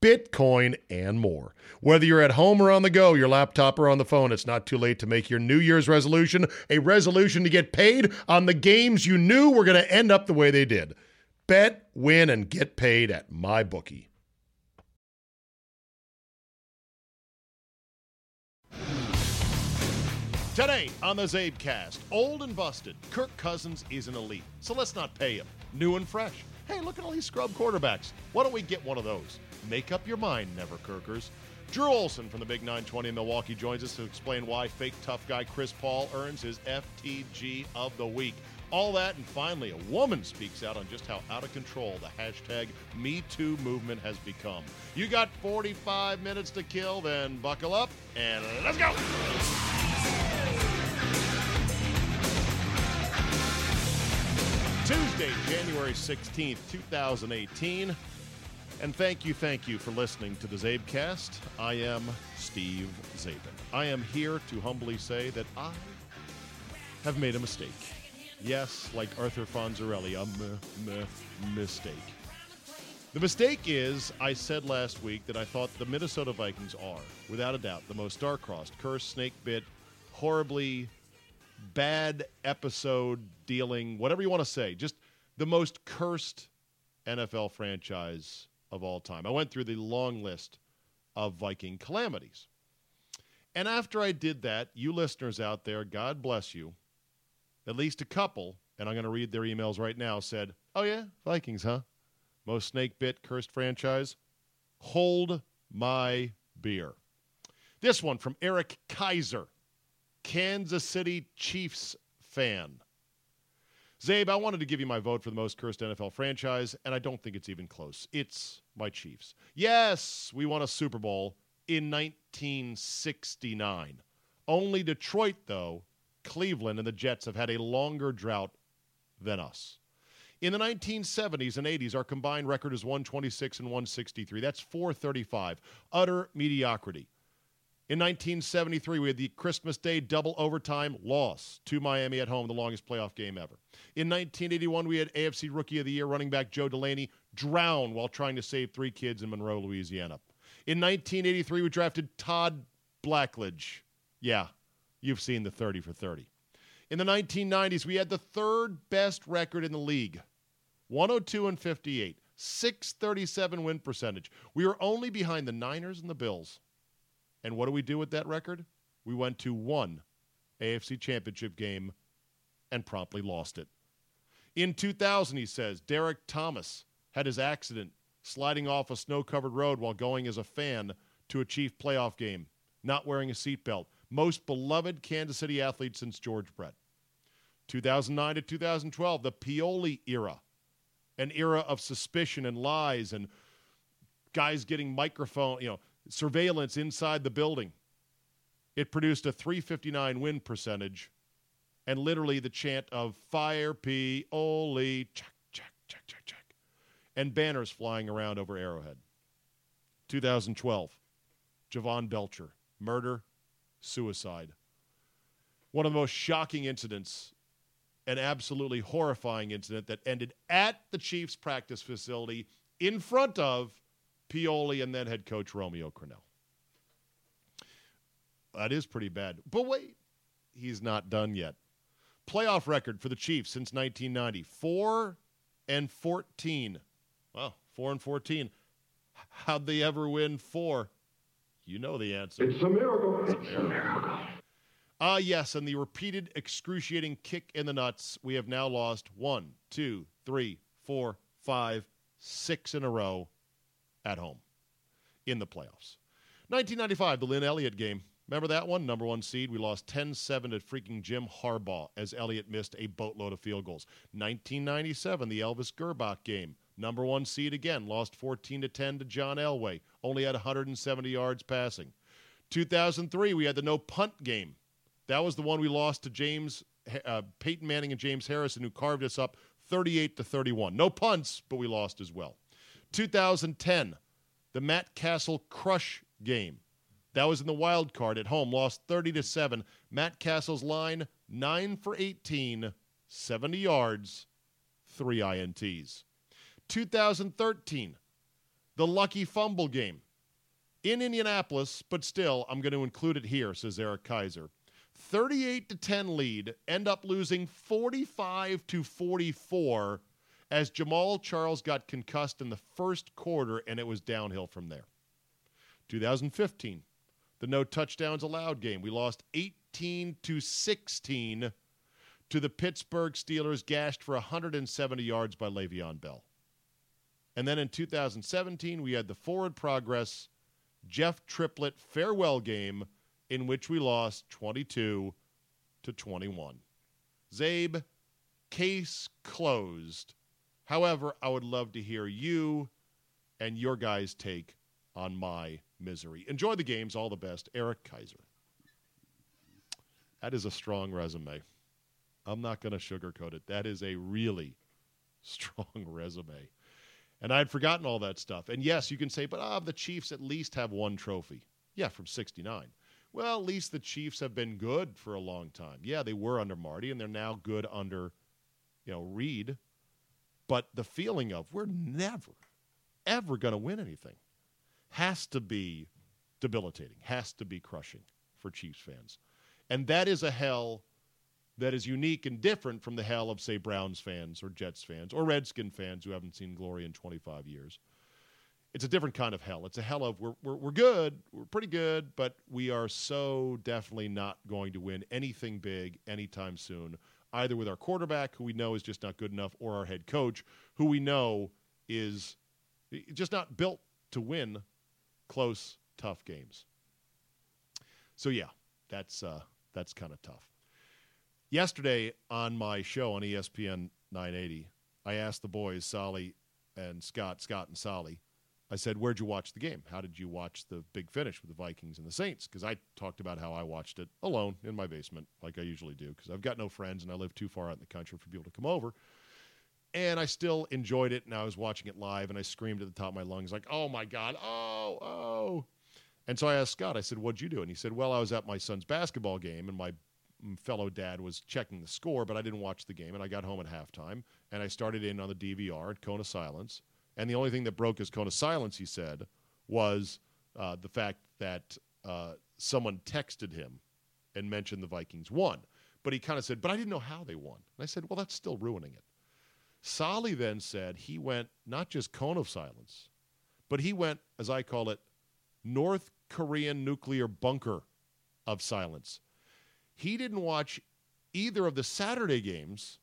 Bitcoin, and more. Whether you're at home or on the go, your laptop or on the phone, it's not too late to make your New Year's resolution a resolution to get paid on the games you knew were going to end up the way they did. Bet, win, and get paid at MyBookie. Today on the CzabeCast, old and busted, Kirk Cousins is an elite, so let's not pay him. New and fresh. Hey, look at all these scrub quarterbacks. Why don't we get one of those? Make up your mind, Never Kirkers. Drew Olson from the Big 920 in Milwaukee joins us to explain why fake tough guy Chris Paul earns his FTG of the week. All that, and finally, a woman speaks out on just how out of control the hashtag MeToo movement has become. You got 45 minutes to kill, then buckle up and let's go! Tuesday, January 16th, 2018. And thank you for listening to the CzabeCast. I am Steve Czabe. I am here to humbly say that I have made a mistake. Yes, like Arthur Fonzarelli, a mistake. The mistake is, I said last week that I thought the Minnesota Vikings are, without a doubt, the most star-crossed, cursed, snake-bit, horribly bad episode dealing, whatever you want to say, just the most cursed NFL franchise of all time. I went through the long list of Viking calamities. And after I did that, you listeners out there, God bless you, at least a couple, and I'm going to read their emails right now, said, oh yeah, Vikings, huh? Most snake-bit cursed franchise? Hold my beer. This one from Eric Kaiser, Kansas City Chiefs fan. Czabe, I wanted to give you my vote for the most cursed NFL franchise, and I don't think it's even close. It's my Chiefs. Yes, we won a Super Bowl in 1969. Only Detroit, though, Cleveland, and the Jets have had a longer drought than us. In the 1970s and 80s, our combined record is 126 and 163. That's 435. Utter mediocrity. In 1973, we had the Christmas Day double overtime loss to Miami at home, the longest playoff game ever. In 1981, we had AFC Rookie of the Year running back Joe Delaney drown while trying to save three kids in Monroe, Louisiana. In 1983, we drafted Todd Blackledge. Yeah, you've seen the 30 for 30. In the 1990s, we had the third best record in the league, 102 and 58, 637 win percentage. We were only behind the Niners and the Bills. And what do we do with that record? We went to one AFC championship game and promptly lost it. In 2000, he says, Derek Thomas had his accident sliding off a snow-covered road while going as a fan to a Chief playoff game, not wearing a seatbelt. Most beloved Kansas City athlete since George Brett. 2009 to 2012, the Pioli era, an era of suspicion and lies and guys getting microphone, surveillance inside the building. It produced a 359 win percentage and literally the chant of fire Pioli, check, check, check, check, check, and banners flying around over Arrowhead. 2012, Javon Belcher, murder, suicide. One of the most shocking incidents, an absolutely horrifying incident that ended at the Chiefs practice facility in front of Pioli and then head coach Romeo Crennel. That is pretty bad. But wait, he's not done yet. Playoff record for the Chiefs since 1990, 4-14. Wow, 4-14. How'd they ever win four? You know the answer. It's a miracle. It's a miracle. Yes, and the repeated excruciating kick in the nuts. We have now lost 1, 2, 3, 4, 5, 6 in a row at home in the playoffs. 1995, the Lynn Elliott game. Remember that one? Number one seed. We lost 10-7 to freaking Jim Harbaugh as Elliott missed a boatload of field goals. 1997, the Elvis Gerbach game. Number one seed again. Lost 14-10 to John Elway. Only had 170 yards passing. 2003, we had the no punt game. That was the one we lost to Peyton Manning and James Harrison, who carved us up 38-31. No punts, but we lost as well. 2010, the Matt Castle crush game. That was in the wild card at home. Lost 30-7. Matt Castle's line, 9 for 18, 70 yards, 3 INTs. 2013, the lucky fumble game. In Indianapolis, but still, I'm going to include it here, says Eric Kaiser. 38-10 lead, end up losing 45-44 as Jamal Charles got concussed in the first quarter, and it was downhill from there. 2015, the no touchdowns allowed game. We lost 18-16 to the Pittsburgh Steelers, gashed for 170 yards by Le'Veon Bell. And then in 2017, we had the forward progress, Jeff Triplett farewell game, in which we lost 22-21. Czabe, case closed. However, I would love to hear you and your guys' take on my misery. Enjoy the games. All the best. Eric Kaiser. That is a strong resume. I'm not going to sugarcoat it. That is a really strong resume. And I had forgotten all that stuff. And yes, you can say, but the Chiefs at least have one trophy. Yeah, from 1969. Well, at least the Chiefs have been good for a long time. Yeah, they were under Marty, and they're now good under, Reed. But the feeling of we're never, ever going to win anything has to be debilitating, has to be crushing for Chiefs fans. And that is a hell that is unique and different from the hell of, say, Browns fans or Jets fans or Redskin fans who haven't seen glory in 25 years. It's a different kind of hell. It's a hell of we're good, we're pretty good, but we are so definitely not going to win anything big anytime soon, either with our quarterback, who we know is just not good enough, or our head coach, who we know is just not built to win close, tough games. So, yeah, that's kind of tough. Yesterday on my show on ESPN 980, I asked the boys, Solly and Scott and Solly, I said, where'd you watch the game? How did you watch the big finish with the Vikings and the Saints? Because I talked about how I watched it alone in my basement, like I usually do, because I've got no friends and I live too far out in the country for people to come over. And I still enjoyed it, and I was watching it live, and I screamed at the top of my lungs, like, oh, my God, oh. And so I asked Scott, I said, what'd you do? And he said, well, I was at my son's basketball game, and my fellow dad was checking the score, but I didn't watch the game, and I got home at halftime, and I started in on the DVR at Cone of Silence. And the only thing that broke his cone of silence, he said, was the fact that someone texted him and mentioned the Vikings won. But he kind of said, but I didn't know how they won. And I said, well, that's still ruining it. Solly then said he went not just cone of silence, but he went, as I call it, North Korean nuclear bunker of silence. He didn't watch either of the Saturday games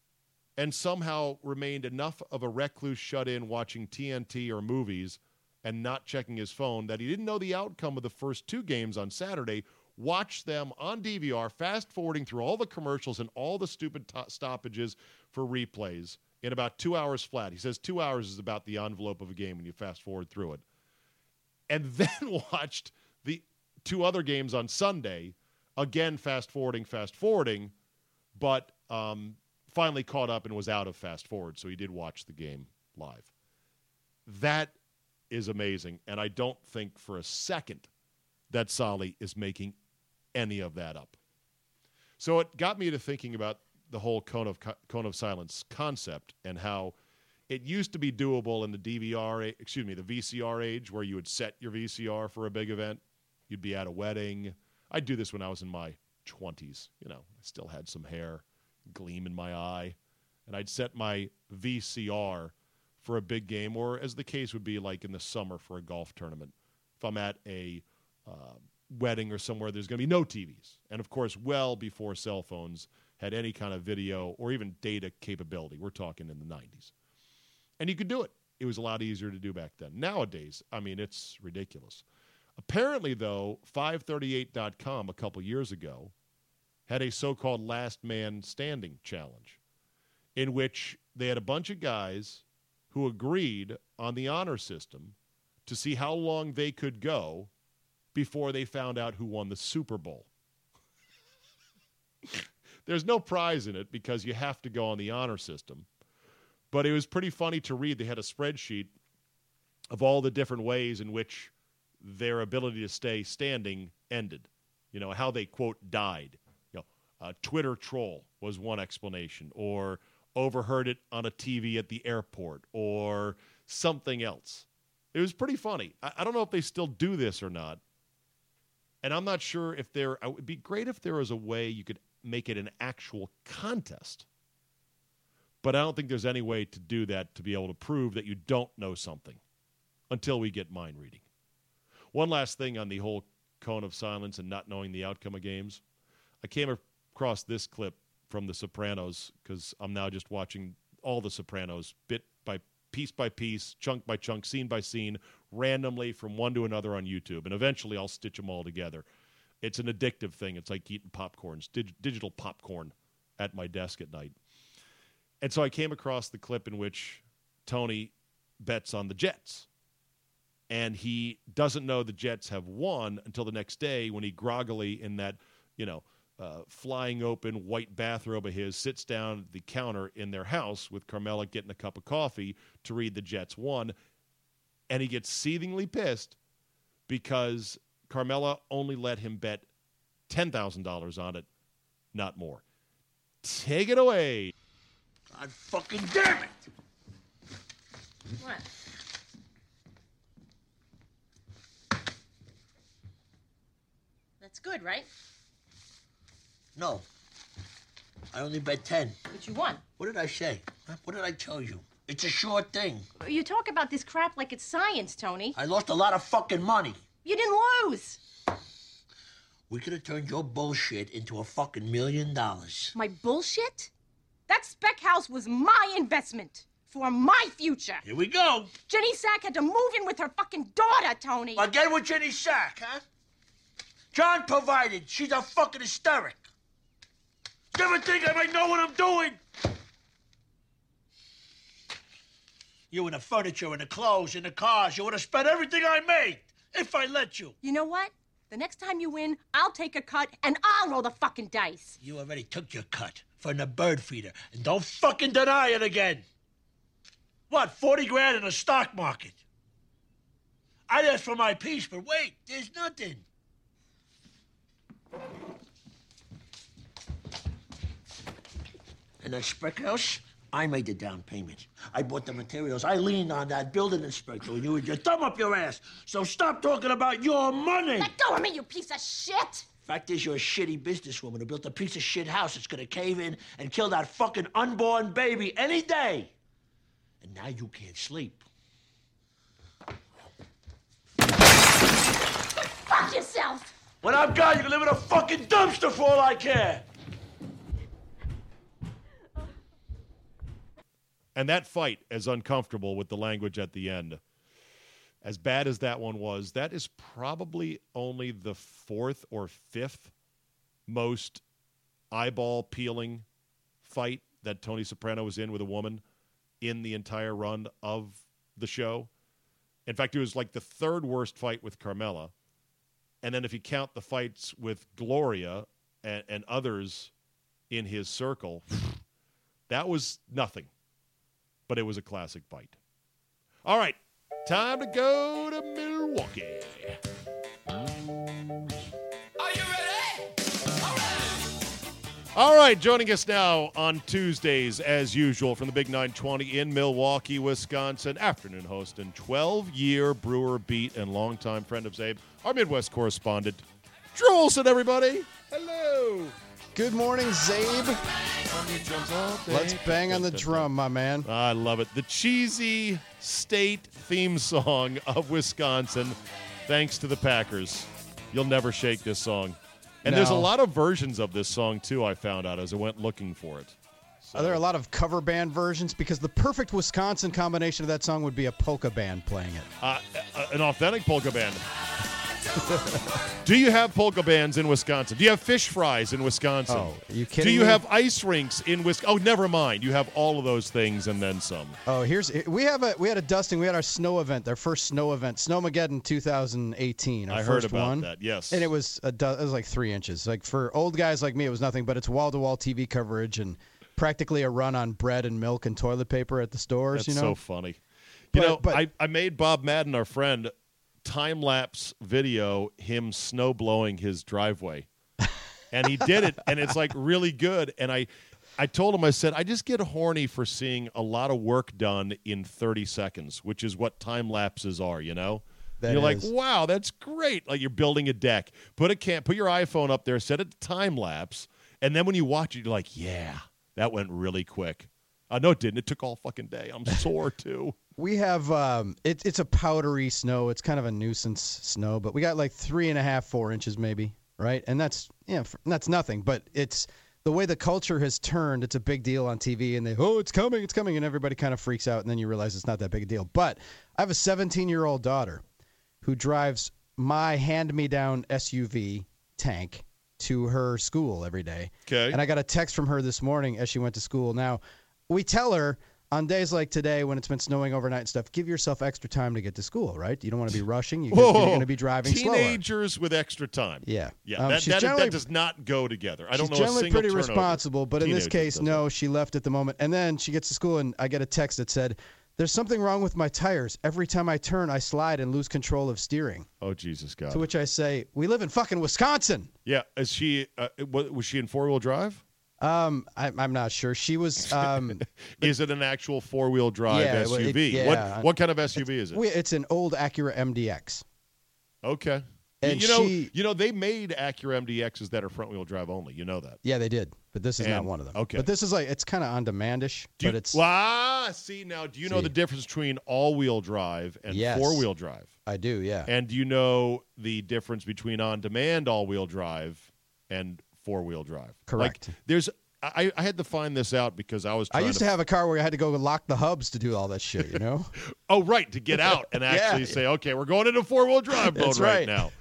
and somehow remained enough of a recluse shut in watching TNT or movies and not checking his phone that he didn't know the outcome of the first two games on Saturday, watched them on DVR, fast-forwarding through all the commercials and all the stupid stoppages for replays in about 2 hours flat. He says 2 hours is about the envelope of a game when you fast-forward through it. And then watched the two other games on Sunday, again fast-forwarding, but finally caught up and was out of fast forward, so he did watch the game live. That is amazing, and I don't think for a second that Solly is making any of that up. So it got me to thinking about the whole cone of silence concept and how it used to be doable in the the VCR age, where you would set your VCR for a big event. You'd be at a wedding. I'd do this when I was in my 20s. I still had some hair. gleam in my eye, and I'd set my VCR for a big game, or as the case would be, like in the summer for a golf tournament. If I'm at a wedding or somewhere, there's going to be no TVs. And, of course, well before cell phones had any kind of video or even data capability. We're talking in the 90s. And you could do it. It was a lot easier to do back then. Nowadays, I mean, it's ridiculous. Apparently, though, 538.com a couple years ago had a so-called last man standing challenge in which they had a bunch of guys who agreed on the honor system to see how long they could go before they found out who won the Super Bowl. There's no prize in it because you have to go on the honor system. But it was pretty funny to read. They had a spreadsheet of all the different ways in which their ability to stay standing ended. You know, how they, quote, died. You know, a Twitter troll was one explanation, or overheard it on a TV at the airport, or something else. It was pretty funny. I don't know if they still do this or not. And I'm not sure if there – it would be great if there was a way you could make it an actual contest. But I don't think there's any way to do that to be able to prove that you don't know something until we get mind reading. One last thing on the whole cone of silence and not knowing the outcome of games. I came across this clip from The Sopranos because I'm now just watching all The Sopranos bit by piece, chunk by chunk, scene by scene, randomly from one to another on YouTube. And eventually I'll stitch them all together. It's an addictive thing. It's like eating popcorn, digital popcorn at my desk at night. And so I came across the clip in which Tony bets on the Jets. And he doesn't know the Jets have won until the next day when he groggily in that, you know, flying open white bathrobe of his sits down at the counter in their house with Carmela getting a cup of coffee to read the Jets won. And he gets seethingly pissed because Carmela only let him bet $10,000 on it, not more. Take it away. God fucking damn it! What? That's good, right? No. I only bet 10. But you won. What did I say? Huh? What did I tell you? It's a sure thing. You talk about this crap like it's science, Tony. I lost a lot of fucking money. You didn't lose. We could have turned your bullshit into a fucking $1 million. My bullshit? That spec house was my investment for my future. Here we go. Jenny Sack had to move in with her fucking daughter, Tony. Again with Jenny Sack, huh? John provided. She's a fucking hysteric. You ever think I might know what I'm doing? You and the furniture and the clothes and the cars, you would have spent everything I made if I let you. You know what? The next time you win, I'll take a cut and I'll roll the fucking dice. You already took your cut from the bird feeder, and don't fucking deny it again. What, 40 grand in the stock market? I'd ask for my piece, but wait, there's nothing. And that spec house, I made the down payment. I bought the materials. I leaned on that building inspector, and you had your thumb up your ass. So stop talking about your money. Let go of me, you piece of shit. Fact is, you're a shitty businesswoman who built a piece of shit house that's gonna cave in and kill that fucking unborn baby any day. And now you can't sleep. Fuck yourself! When I'm gone, you can live in a fucking dumpster for all I care. And that fight, as uncomfortable with the language at the end, as bad as that one was, that is probably only the fourth or fifth most eyeball-peeling fight that Tony Soprano was in with a woman in the entire run of the show. In fact, it was like the third worst fight with Carmela. And then if you count the fights with Gloria and others in his circle, that was nothing. But it was a classic fight. All right. Time to go to Milwaukee. Are you ready? All right. All right, joining us now on Tuesdays, as usual, from the Big 920 in Milwaukee, Wisconsin, afternoon host and 12-year Brewer beat and longtime friend of Czabe, our Midwest correspondent, Drew Olson, everybody. Hello. Good morning, Czabe. Let's bang on the drum, my man. I love it. The cheesy state theme song of Wisconsin, thanks to the Packers. You'll never shake this song. And there's a lot of versions of this song, too, I found out as I went looking for it. So. Are there a lot of cover band versions? Because the perfect Wisconsin combination of that song would be a polka band playing it. An authentic polka band. Do you have polka bands in Wisconsin? Do you have fish fries in Wisconsin? Oh, are you kidding me? Do you have ice rinks in Wisconsin? Oh, never mind. You have all of those things and then some. Oh, we had a dusting. We had our snow event, our first snow event, Snowmageddon 2018. I heard about that. Yes, and it was like 3 inches. Like for old guys like me, it was nothing, but it's wall-to-wall TV coverage and practically a run on bread and milk and toilet paper at the stores. That's so funny. I made Bob Madden, our friend, time-lapse video him snow blowing his driveway, and he did it, and it's like really good. And I told him, I said, I just get horny for seeing a lot of work done in 30 seconds, which is what time lapses are, you know. Like, wow, that's great. Like you're building a deck, put your iPhone up there, set it to time lapse, and then when you watch it, you're like, yeah, that went really quick. No, it didn't. It took all fucking day. I'm sore too. We have, it's a powdery snow. It's kind of a nuisance snow, but we got like 3.5, 4 inches maybe, right? And that's nothing, but it's the way the culture has turned. It's a big deal on TV, and it's coming, and everybody kind of freaks out, and then you realize it's not that big a deal. But I have a 17-year-old daughter who drives my hand-me-down SUV tank to her school every day. Okay. And I got a text from her this morning as she went to school. Now, we tell her, on days like today, when it's been snowing overnight and stuff, give yourself extra time to get to school, right? You don't want to be rushing. You're going to be driving Teenagers slower. With extra time. Yeah. Yeah. That does not go together. I don't know a single turnover. She's generally pretty responsible, but in this case, no, she left at the moment. And then she gets to school, and I get a text that said, there's something wrong with my tires. Every time I turn, I slide and lose control of steering. Oh, Jesus, God. To which I say, we live in fucking Wisconsin. Yeah. Is she? Was she in four-wheel drive? I'm not sure. She was. Is it an actual four-wheel drive SUV? What kind of SUV is it? It's an old Acura MDX. Okay. And they made Acura MDXs that are front-wheel drive only. You know that. Yeah, they did. But this is not one of them. Okay. But this is like, it's kind of on-demand-ish. Do you know the difference between all-wheel drive and four-wheel drive? I do, yeah. And do you know the difference between on-demand all-wheel drive and four-wheel drive? Correct. Like, I had to find this out because I was trying to have a car where I had to go lock the hubs to do all that shit, you know? Oh, right, to get out and actually say, okay, we're going into four-wheel drive mode right now.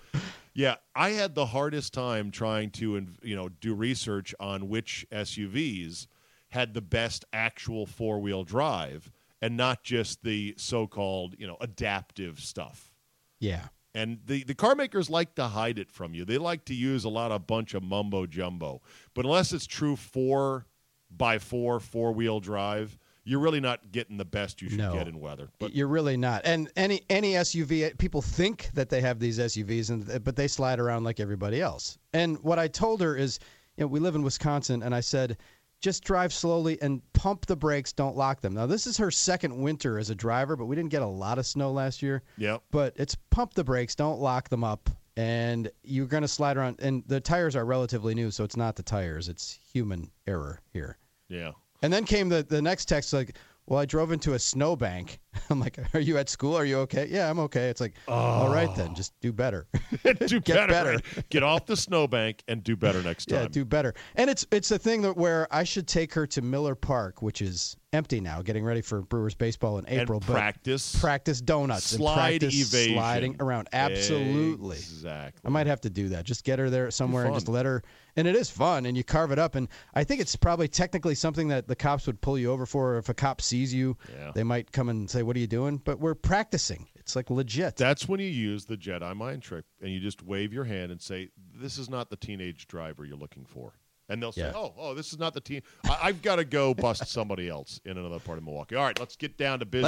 Yeah, I had the hardest time trying to do research on which SUVs had the best actual four-wheel drive and not just the so-called, adaptive stuff. Yeah. And the car makers like to hide it from you. They like to use a bunch of mumbo jumbo. But unless it's true 4x4 four-wheel drive, you're really not getting the best you should get in weather. But you're really not. And any SUV, people think that they have these SUVs, but they slide around like everybody else. And what I told her is, we live in Wisconsin, and I said, just drive slowly and pump the brakes. Don't lock them. Now, this is her second winter as a driver, but we didn't get a lot of snow last year. Yeah. But it's pump the brakes. Don't lock them up. And you're going to slide around. And the tires are relatively new, so it's not the tires. It's human error here. Yeah. And then came the next text like, well, I drove into a snowbank. I'm like, are you at school? Are you okay? Yeah, I'm okay. It's like, all right then, just do better. Get better. Get off the snowbank and do better next time. Yeah, do better. And it's a thing where I should take her to Miller Park, which is empty now, getting ready for Brewers baseball in April. And practice donuts. Sliding around. Absolutely. Exactly. I might have to do that. Just get her there somewhere and just let her. And it is fun, and you carve it up. And I think it's probably technically something that the cops would pull you over for. Or if a cop sees you, they might come and say, what are you doing? But we're practicing. It's like legit. That's when you use the Jedi mind trick, and you just wave your hand and say, this is not the teenage driver you're looking for. And they'll say, oh, this is not the teen. I've got to go bust somebody else in another part of Milwaukee. All right, let's get down to business.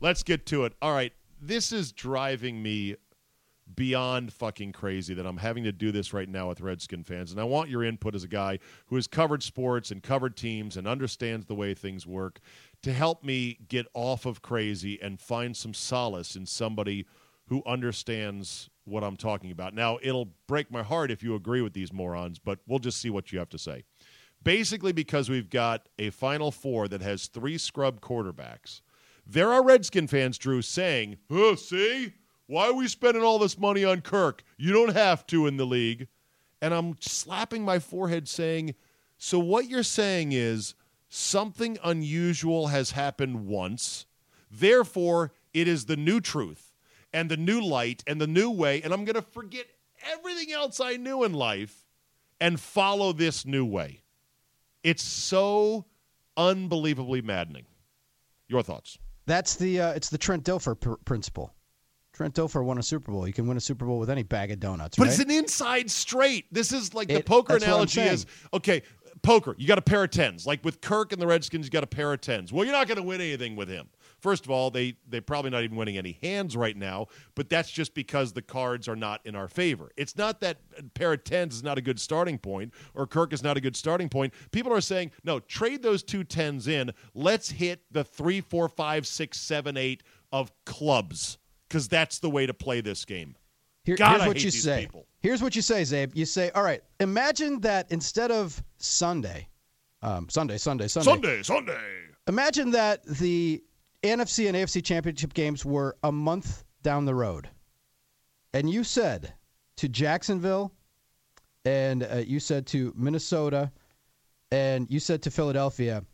Let's get to it. All right, this is driving me beyond fucking crazy that I'm having to do this right now with Redskin fans. And I want your input as a guy who has covered sports and covered teams and understands the way things work to help me get off of crazy and find some solace in somebody who understands what I'm talking about. Now, it'll break my heart if you agree with these morons, but we'll just see what you have to say. Basically, because we've got a Final Four that has three scrub quarterbacks, there are Redskin fans, Drew, saying, oh, see? Why are we spending all this money on Kirk? You don't have to in the league. And I'm slapping my forehead saying, so what you're saying is something unusual has happened once. Therefore, it is the new truth and the new light and the new way. And I'm going to forget everything else I knew in life and follow this new way. It's so unbelievably maddening. Your thoughts? That's the it's the Trent Dilfer principle. Trent Dilfer won a Super Bowl. You can win a Super Bowl with any bag of donuts, right? But it's an inside straight. This is like the poker analogy is, okay, poker, you got a pair of tens. Like with Kirk and the Redskins, you got a pair of tens. Well, you're not going to win anything with him. First of all, they're probably not even winning any hands right now, but that's just because the cards are not in our favor. It's not that pair of tens is not a good starting point or Kirk is not a good starting point. People are saying, no, trade those 2 tens in. Let's hit the 3, 4, 5, 6, 7, 8 of clubs. Because that's the way to play this game. Here's what you say, Czabe. You say, all right, imagine that instead of Sunday. Imagine that the NFC and AFC championship games were a month down the road. And you said to Jacksonville, and you said to Minnesota, and you said to Philadelphia,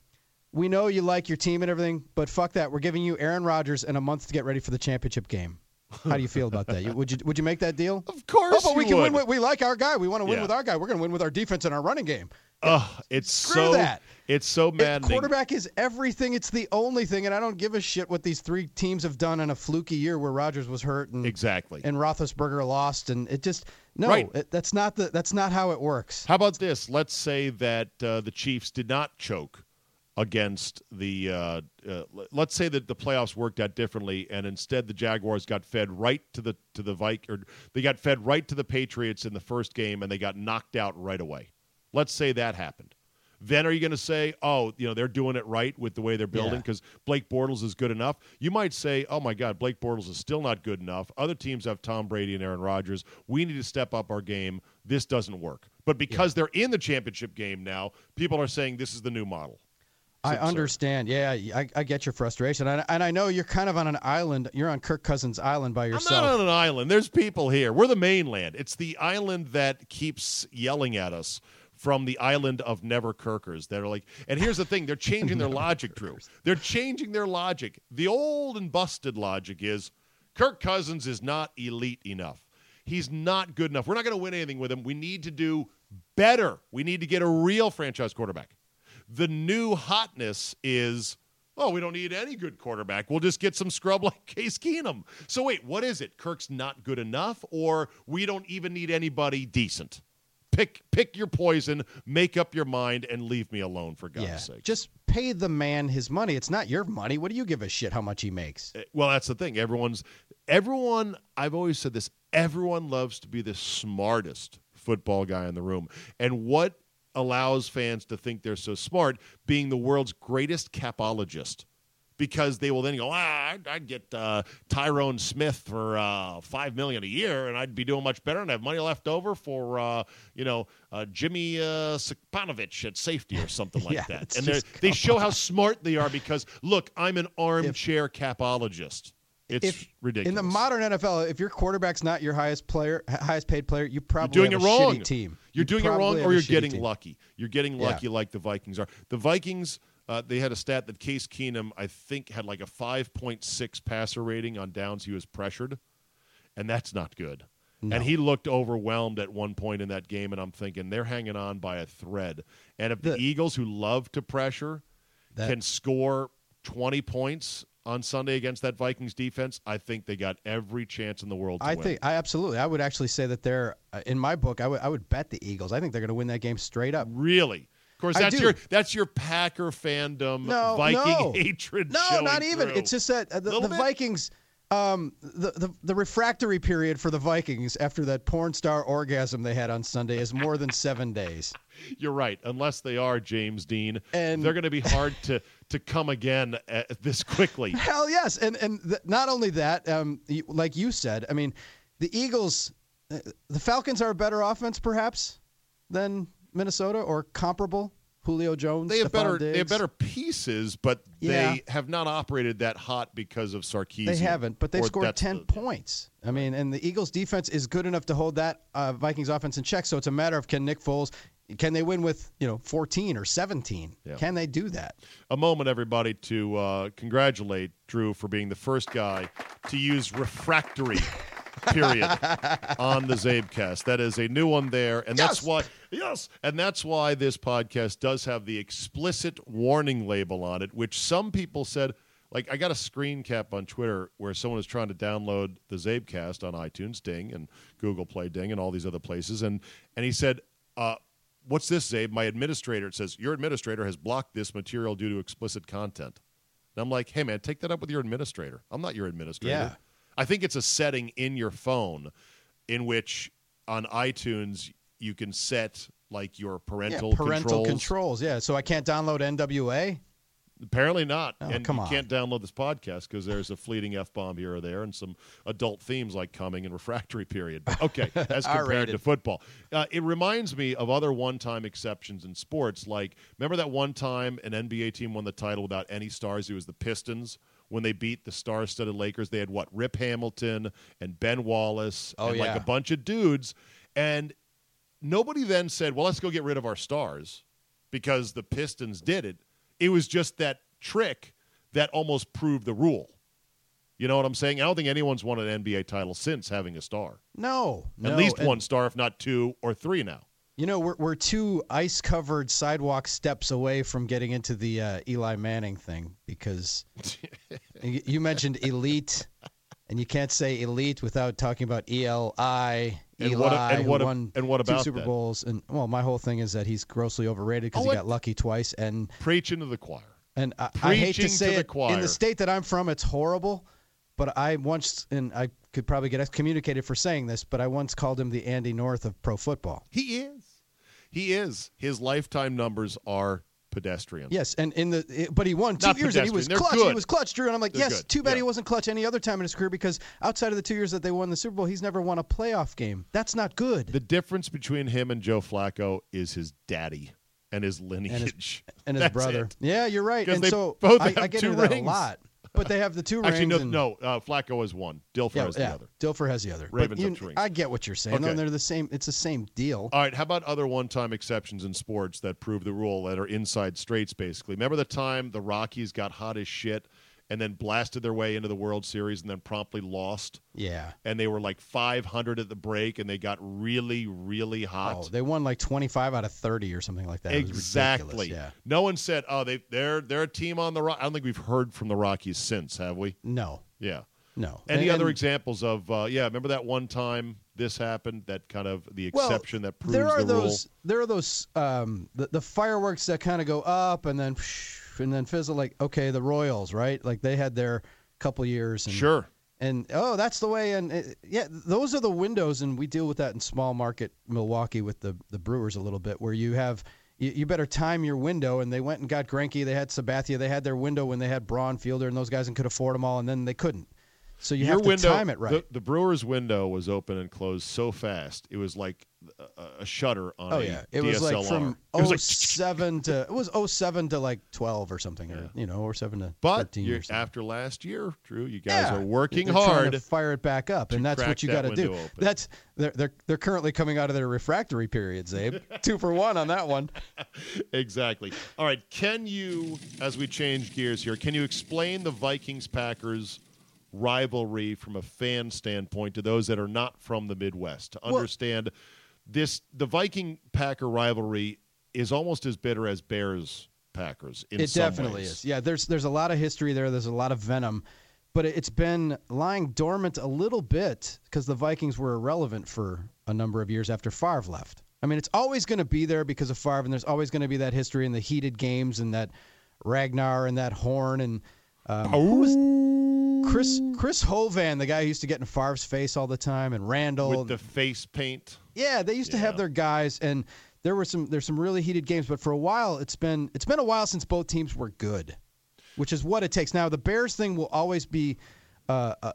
we know you like your team and everything, but fuck that. We're giving you Aaron Rodgers and a month to get ready for the championship game. How do you feel about that? Would you make that deal? Of course. Oh, but we can win. We like our guy. We want to win with our guy. We're going to win with our defense and our running game. It's so maddening. Quarterback is everything. It's the only thing, and I don't give a shit what these three teams have done in a fluky year where Rodgers was hurt and and Roethlisberger lost, and it just that's not how it works. How about this? Let's say that the Chiefs did not choke against the let's say that the playoffs worked out differently, and instead the Jaguars got fed right to the they got fed right to the Patriots in the first game, and they got knocked out right away. Let's say that happened. Then are you going to say, oh, you know, they're doing it right with the way they're building because Blake Bortles is good enough? You might say, oh, my God, Blake Bortles is still not good enough. Other teams have Tom Brady and Aaron Rodgers. We need to step up our game. This doesn't work. But because they're in the championship game now, people are saying this is the new model. I understand. Yeah, I get your frustration. And I know you're kind of on an island. You're on Kirk Cousins' island by yourself. I'm not on an island. There's people here. We're the mainland. It's the island that keeps yelling at us from the island of never Kirkers. They're like, and here's the thing. They're changing their logic, Drew. They're changing their logic. The old and busted logic is Kirk Cousins is not elite enough. He's not good enough. We're not going to win anything with him. We need to do better. We need to get a real franchise quarterback. The new hotness is, oh, we don't need any good quarterback. We'll just get some scrub like Case Keenum. So wait, what is it? Kirk's not good enough, or we don't even need anybody decent? Pick your poison, make up your mind, and leave me alone, for God's sake. Just pay the man his money. It's not your money. What do you give a shit how much he makes? Well, that's the thing. Everyone, I've always said this, everyone loves to be the smartest football guy in the room. And what allows fans to think they're so smart, being the world's greatest capologist, because they will then go, I'd get Tyrone Smith for $5 million a year, and I'd be doing much better and have money left over for, Jimmy Sipanovich at safety or something like that. And they show how smart they are because, look, I'm an armchair capologist. It's ridiculous. In the modern NFL, if your quarterback's not your highest paid player, you probably are doing it wrong. Shitty team. You're doing it wrong, or you're getting lucky. You're getting lucky like the Vikings are. The Vikings, they had a stat that Case Keenum, I think, had like a 5.6 passer rating on downs he was pressured, and that's not good. No. And he looked overwhelmed at one point in that game, and I'm thinking they're hanging on by a thread. And if the Eagles, who love to pressure, can score 20 points on Sunday against that Vikings defense, I think they got every chance in the world to win. I would actually say that they're, in my book, I would bet the Eagles. I think they're going to win that game straight up. Really? Of course, that's your Packer fandom Viking hatred. No, not even. Through. It's just that the Vikings, the refractory period for the Vikings after that porn star orgasm they had on Sunday is more than 7 days. You're right, unless they are James Dean, and they're going to be hard to come again this quickly. Hell yes, and not only that, like you said, I mean, the Eagles, the Falcons are a better offense perhaps than Minnesota or comparable. Julio Jones, they have Stephon better Diggs. They have better pieces, but they have not operated that hot because of Sarkisian. They haven't, but they've scored 10 points. I mean, and the Eagles' defense is good enough to hold that Vikings offense in check, so it's a matter of can Nick Foles, can they win with 14 or 17? Yeah. Can they do that? A moment, everybody, to congratulate Drew for being the first guy to use refractory period on the CzabeCast. That is a new one there, and that's why and that's why this podcast does have the explicit warning label on it, which some people said, like, I got a screen cap on Twitter where someone is trying to download the CzabeCast on iTunes, Ding, and Google Play, Ding, and all these other places, and he said, what's this, Czabe? My administrator, it says, your administrator has blocked this material due to explicit content. And I'm like, hey, man, take that up with your administrator. I'm not your administrator. Yeah. I think it's a setting in your phone in which on iTunes you can set like your parental controls. Yeah, so I can't download NWA? Apparently not. Oh, and you can't download this podcast because there's a fleeting F-bomb here or there and some adult themes like coming and refractory period. But okay, as compared to football. It reminds me of other one-time exceptions in sports. Like, remember that one time an NBA team won the title without any stars? It was the Pistons. When they beat the star-studded Lakers, they had, Rip Hamilton and Ben Wallace and a bunch of dudes. And nobody then said, well, let's go get rid of our stars because the Pistons did it. It was just that trick that almost proved the rule. You know what I'm saying? I don't think anyone's won an NBA title since having a star. No. At least one star, if not two or three now. You know, we're two ice-covered sidewalk steps away from getting into the Eli Manning thing because you mentioned elite, and you can't say elite without talking about ELI, Eli, and what about two Super Bowls. And, well, my whole thing is that he's grossly overrated because he got lucky twice. And preaching to the choir. And I hate to say it, in the state that I'm from, it's horrible, but I once, and I could probably get excommunicated for saying this, but I once called him the Andy North of pro football. He is. His lifetime numbers are pedestrian. Yes, and but he won 2 years and he was clutch. He was clutch, Drew, and I'm like, yes, too bad he wasn't clutch any other time in his career because outside of the 2 years that they won the Super Bowl, he's never won a playoff game. That's not good. The difference between him and Joe Flacco is his daddy and his lineage. And his brother. It. Yeah, you're right. And so I get into that a lot. But they have the two rings. Actually, no, Flacco has one. Dilfer has the other. Dilfer has the other. Ravens have two rings. I get what you're saying. Okay. No, they're the same. It's the same deal. All right, how about other one-time exceptions in sports that prove the rule that are inside straights, basically? Remember the time the Rockies got hot as shit and then blasted their way into the World Series and then promptly lost? Yeah. And they were like 500 at the break, and they got really, really hot. Oh, they won like 25 out of 30 or something like that. Exactly. Yeah. No one said, oh, they're a team on the Rockies. I don't think we've heard from the Rockies since, have we? No. Yeah. No. Any other examples of, remember that one time this happened, that kind of the exception that proves the rule? There are those the fireworks that kind of go up and then fizzle, like, okay, the Royals, right? Like, they had their couple years. And, sure. And, oh, that's the way. And, those are the windows, and we deal with that in small market Milwaukee with the Brewers a little bit, where you have – you better time your window, and they went and got Greinke. They had Sabathia. They had their window when they had Braun, Fielder, and those guys, and could afford them all, and then they couldn't. So you have to time it right. The Brewers' window was open and closed so fast. It was like a shutter on a DSLR. It was like from 07 to – it was 07 to like 12 or something, or 7 to 13 years. But after last year, Drew, you guys are working hard to fire it back up, and that's what you got to do. That's they're currently coming out of their refractory periods, Abe. 2 for 1 on that one. Exactly. All right, can you, as we change gears here, can you explain the Vikings-Packers – rivalry from a fan standpoint to those that are not from the Midwest, to understand the Viking-Packer rivalry is almost as bitter as Bears-Packers in some ways. It definitely is. Yeah, there's a lot of history there. There's a lot of venom. But it's been lying dormant a little bit because the Vikings were irrelevant for a number of years after Favre left. I mean, it's always going to be there because of Favre, and there's always going to be that history and the heated games and that Ragnar and that horn and Chris Hovan, the guy who used to get in Favre's face all the time, and Randall. With the face paint. Yeah, they used to have their guys, and there's some really heated games, but for a while, it's been a while since both teams were good, which is what it takes. Now, the Bears thing will always be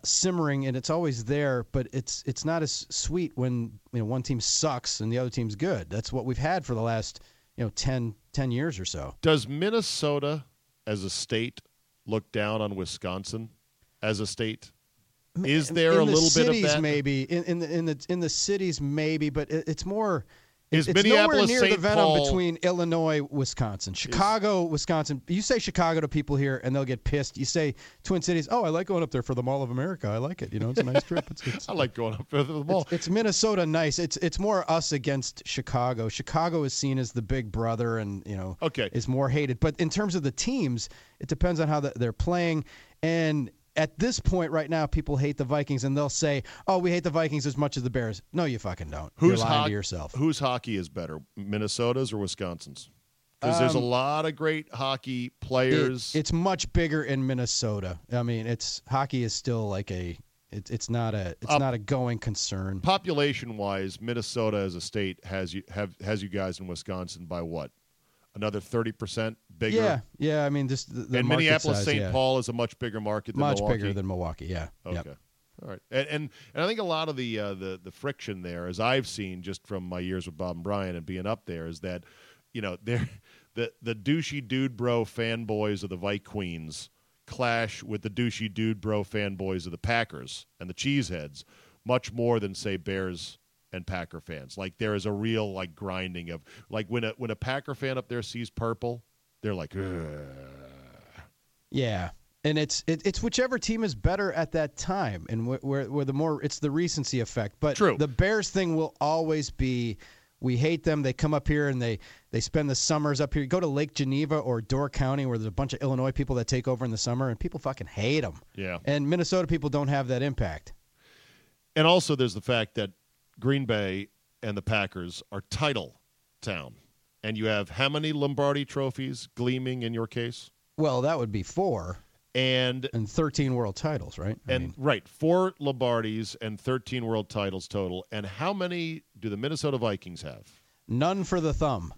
simmering, and it's always there, but it's not as sweet when, you know, one team sucks and the other team's good. That's what we've had for the last, 10 years or so. Does Minnesota as a state look down on Wisconsin as a state? Is there in a the little cities, bit of that? Maybe in the cities, maybe, but it's more. Is it's Minneapolis, nowhere near St. the venom Paul, between Illinois, Wisconsin, Chicago, Wisconsin. You say Chicago to people here, and they'll get pissed. You say Twin Cities. Oh, I like going up there for the Mall of America. I like it. It's a nice trip. I like going up there for the mall. It's Minnesota, nice. It's more us against Chicago. Chicago is seen as the big brother, and is more hated. But in terms of the teams, it depends on how they're playing. And at this point right now, people hate the Vikings, and they'll say, oh, we hate the Vikings as much as the Bears. No, you fucking don't. You're lying to yourself. Whose hockey is better, Minnesota's or Wisconsin's? Because there's a lot of great hockey players. It's much bigger in Minnesota. I mean, hockey is still like not a going concern. Population-wise, Minnesota as a state has you guys in Wisconsin by what? Another 30% bigger. Yeah. I mean, just the and Minneapolis, St. Paul is a much bigger market than Milwaukee. Much bigger than Milwaukee. Yeah. Okay. Yep. All right. And I think a lot of the friction there, as I've seen just from my years with Bob and Brian and being up there, is that the douchey dude bro fanboys of the Vikings clash with the douchey dude bro fanboys of the Packers and the Cheeseheads much more than, say, Bears and Packer fans. Like, there is a real grinding of when a Packer fan up there sees purple, they're like, ugh. Yeah. And it's whichever team is better at that time, and where the more, it's the recency effect. But true, the Bears thing will always be, we hate them. They come up here and they spend the summers up here. You go to Lake Geneva or Door County, where there's a bunch of Illinois people that take over in the summer, and people fucking hate them. Yeah. And Minnesota people don't have that impact. And also there's the fact that Green Bay and the Packers are title town. And you have how many Lombardi trophies gleaming in your case? Well, that would be 4. And 13 world titles, right? Right, 4 Lombardis and 13 world titles total. And how many do the Minnesota Vikings have? None for the thumb.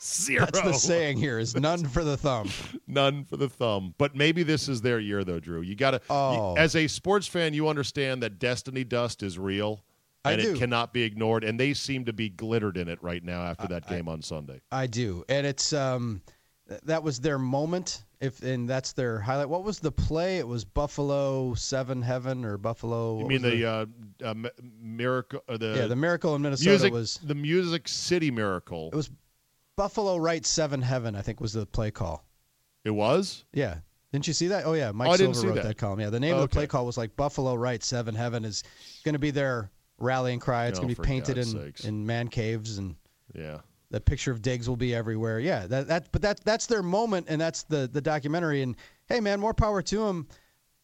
0. That's the saying here, is none for the thumb. None for the thumb. But maybe this is their year, though, Drew. You got to, as a sports fan, you understand that destiny dust is real. And it cannot be ignored, and they seem to be glittered in it right now after that game on Sunday. I do, and it's that was their moment, and that's their highlight. What was the play? It was Buffalo 7 Heaven or Buffalo. You mean miracle? The miracle in Minnesota was the Music City Miracle. It was Buffalo Right 7 Heaven, I think, was the play call. It was? Yeah. Didn't you see that? Oh yeah, Mike Silver wrote that column. Yeah, the name of the play call was like Buffalo Right 7 Heaven is going to be their rallying cry. It's going to be painted in man caves, and the picture of Diggs will be everywhere. Yeah, that's their moment, and that's the documentary. And hey, man, more power to them.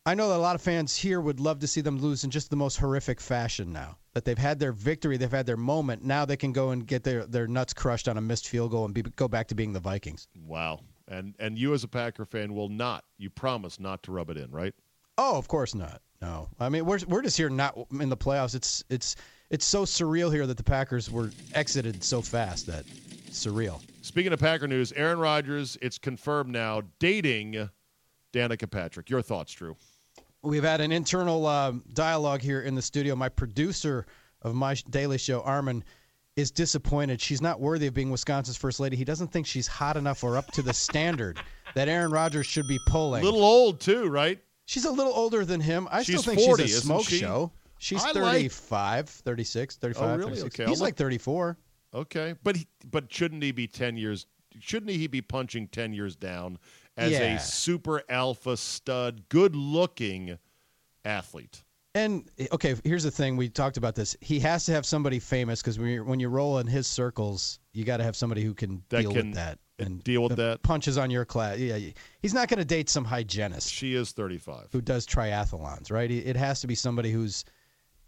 I know that a lot of fans here would love to see them lose in just the most horrific fashion. Now that they've had their victory, they've had their moment. Now they can go and get their nuts crushed on a missed field goal and go back to being the Vikings. Wow, and you as a Packer fan will not. You promise not to rub it in, right? Oh, of course not. No, I mean we're just here not in the playoffs. It's so surreal here that the Packers were exited so fast that it's surreal. Speaking of Packer news, Aaron Rodgers, it's confirmed now, dating Danica Patrick. Your thoughts, Drew? We've had an internal dialogue here in the studio. My producer of my daily show, Armin, is disappointed. She's not worthy of being Wisconsin's first lady. He doesn't think she's hot enough or up to the standard that Aaron Rodgers should be pulling. A little old too, right? She's a little older than him. I still think 40, she's a smoke show. She's 35, 36, 35, oh, really? 36. Okay. He's like 34. Okay. But shouldn't he be 10 years? Shouldn't he be punching 10 years down as a super alpha stud, good-looking athlete? And, okay, here's the thing. We talked about this. He has to have somebody famous, because when you roll in his circles, you got to have somebody who can deal with that. And deal with that. Punches on your class. Yeah, he's not going to date some hygienist. She is 35. Who does triathlons, right? It has to be somebody who's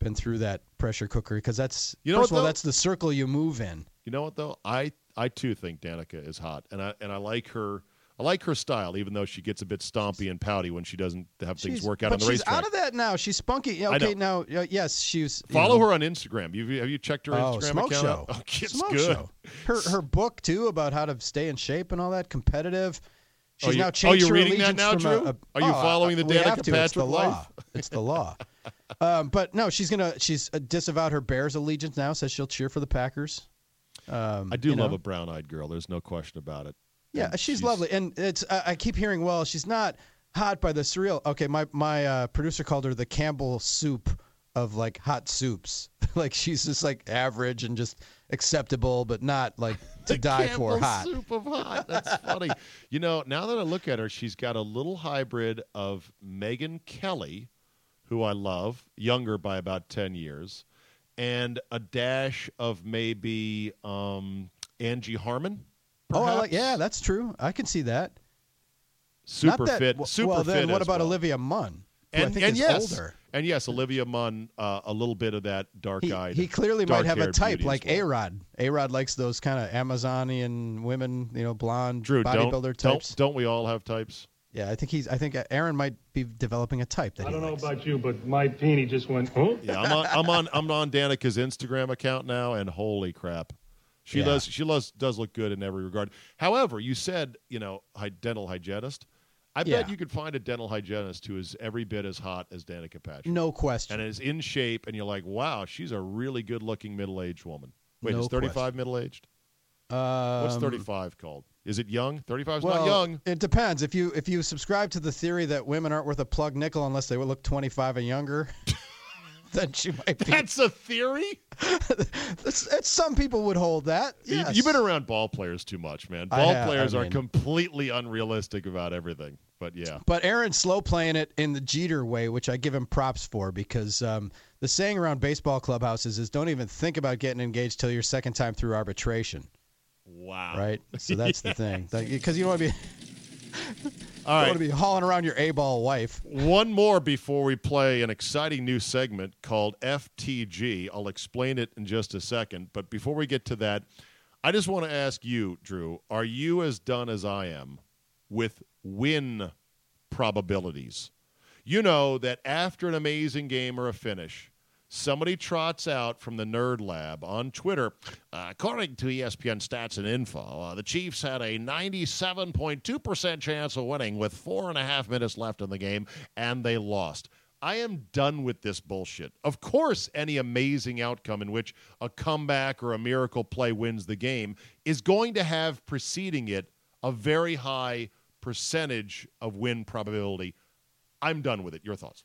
been through that pressure cooker, because that's, first of all, that's the circle you move in. You know what, though? I too think Danica is hot, and I like her. I like her style, even though she gets a bit stompy and pouty when she doesn't have things work out on the racetrack. She's out of that now. She's spunky. Okay, now, yes, she's... Follow her on Instagram. Have you checked her Instagram Smoke account? Show. Oh, it's Smoke good. Show. Her book, too, about how to stay in shape and all that, competitive. She's now changed her allegiance. Are you reading that now, Drew? Are you following the Danica Patrick life? It's the law. But no, she's disavowed her Bears allegiance now. Says she'll cheer for the Packers. I do love a brown-eyed girl. There's no question about it. Yeah, she's lovely, and it's. I keep hearing, well, she's not hot by the surreal. Okay, my producer called her the Campbell soup of like hot soups. Like she's just like average and just acceptable, but not like to die Campbell for hot. Soup of hot. That's funny. You know, now that I look at her, she's got a little hybrid of Megyn Kelly, who I love, younger by about 10 years, and a dash of maybe Angie Harmon. Perhaps? Oh, yeah, that's true. I can see that. Super fit. What about Olivia Munn? I think is older. And yes, Olivia Munn, a little bit of that dark-eyed. He clearly might have a type, like A-Rod. A-Rod likes those kind of Amazonian women, blonde, Drew, bodybuilder types. Don't we all have types? Yeah, I think Aaron might be developing a type that I don't know about you, but my peenie just went. Oh. Yeah, I'm on Danica's Instagram account now, and holy crap. She does look good in every regard. However, you said, dental hygienist. I bet you could find a dental hygienist who is every bit as hot as Danica Patrick. No question. And is in shape, and you're like, wow, she's a really good-looking middle-aged woman. Wait, is 35 middle-aged? What's 35 called? Is it young? 35 is not young. It depends. If you subscribe to the theory that women aren't worth a plug nickel unless they look 25 and younger... Then she might be. That's a theory? Some people would hold that. Yes. You've been around ball players too much, man. Ball players are completely unrealistic about everything. But yeah. But Aaron's slow playing it in the Jeter way, which I give him props for, because the saying around baseball clubhouses is don't even think about getting engaged till your second time through arbitration. Wow. Right? So that's the thing. Because you don't want to be... All right. I want to be hauling around your A-ball wife. One more before we play an exciting new segment called FTG. I'll explain it in just a second. But before we get to that, I just want to ask you, Drew, are you as done as I am with win probabilities? You know that after an amazing game or a finish, somebody trots out from the Nerd Lab on Twitter, according to ESPN Stats and Info, the Chiefs had a 97.2% chance of winning with 4.5 minutes left in the game, and they lost. I am done with this bullshit. Of course, any amazing outcome in which a comeback or a miracle play wins the game is going to have preceding it a very high percentage of win probability. I'm done with it. Your thoughts?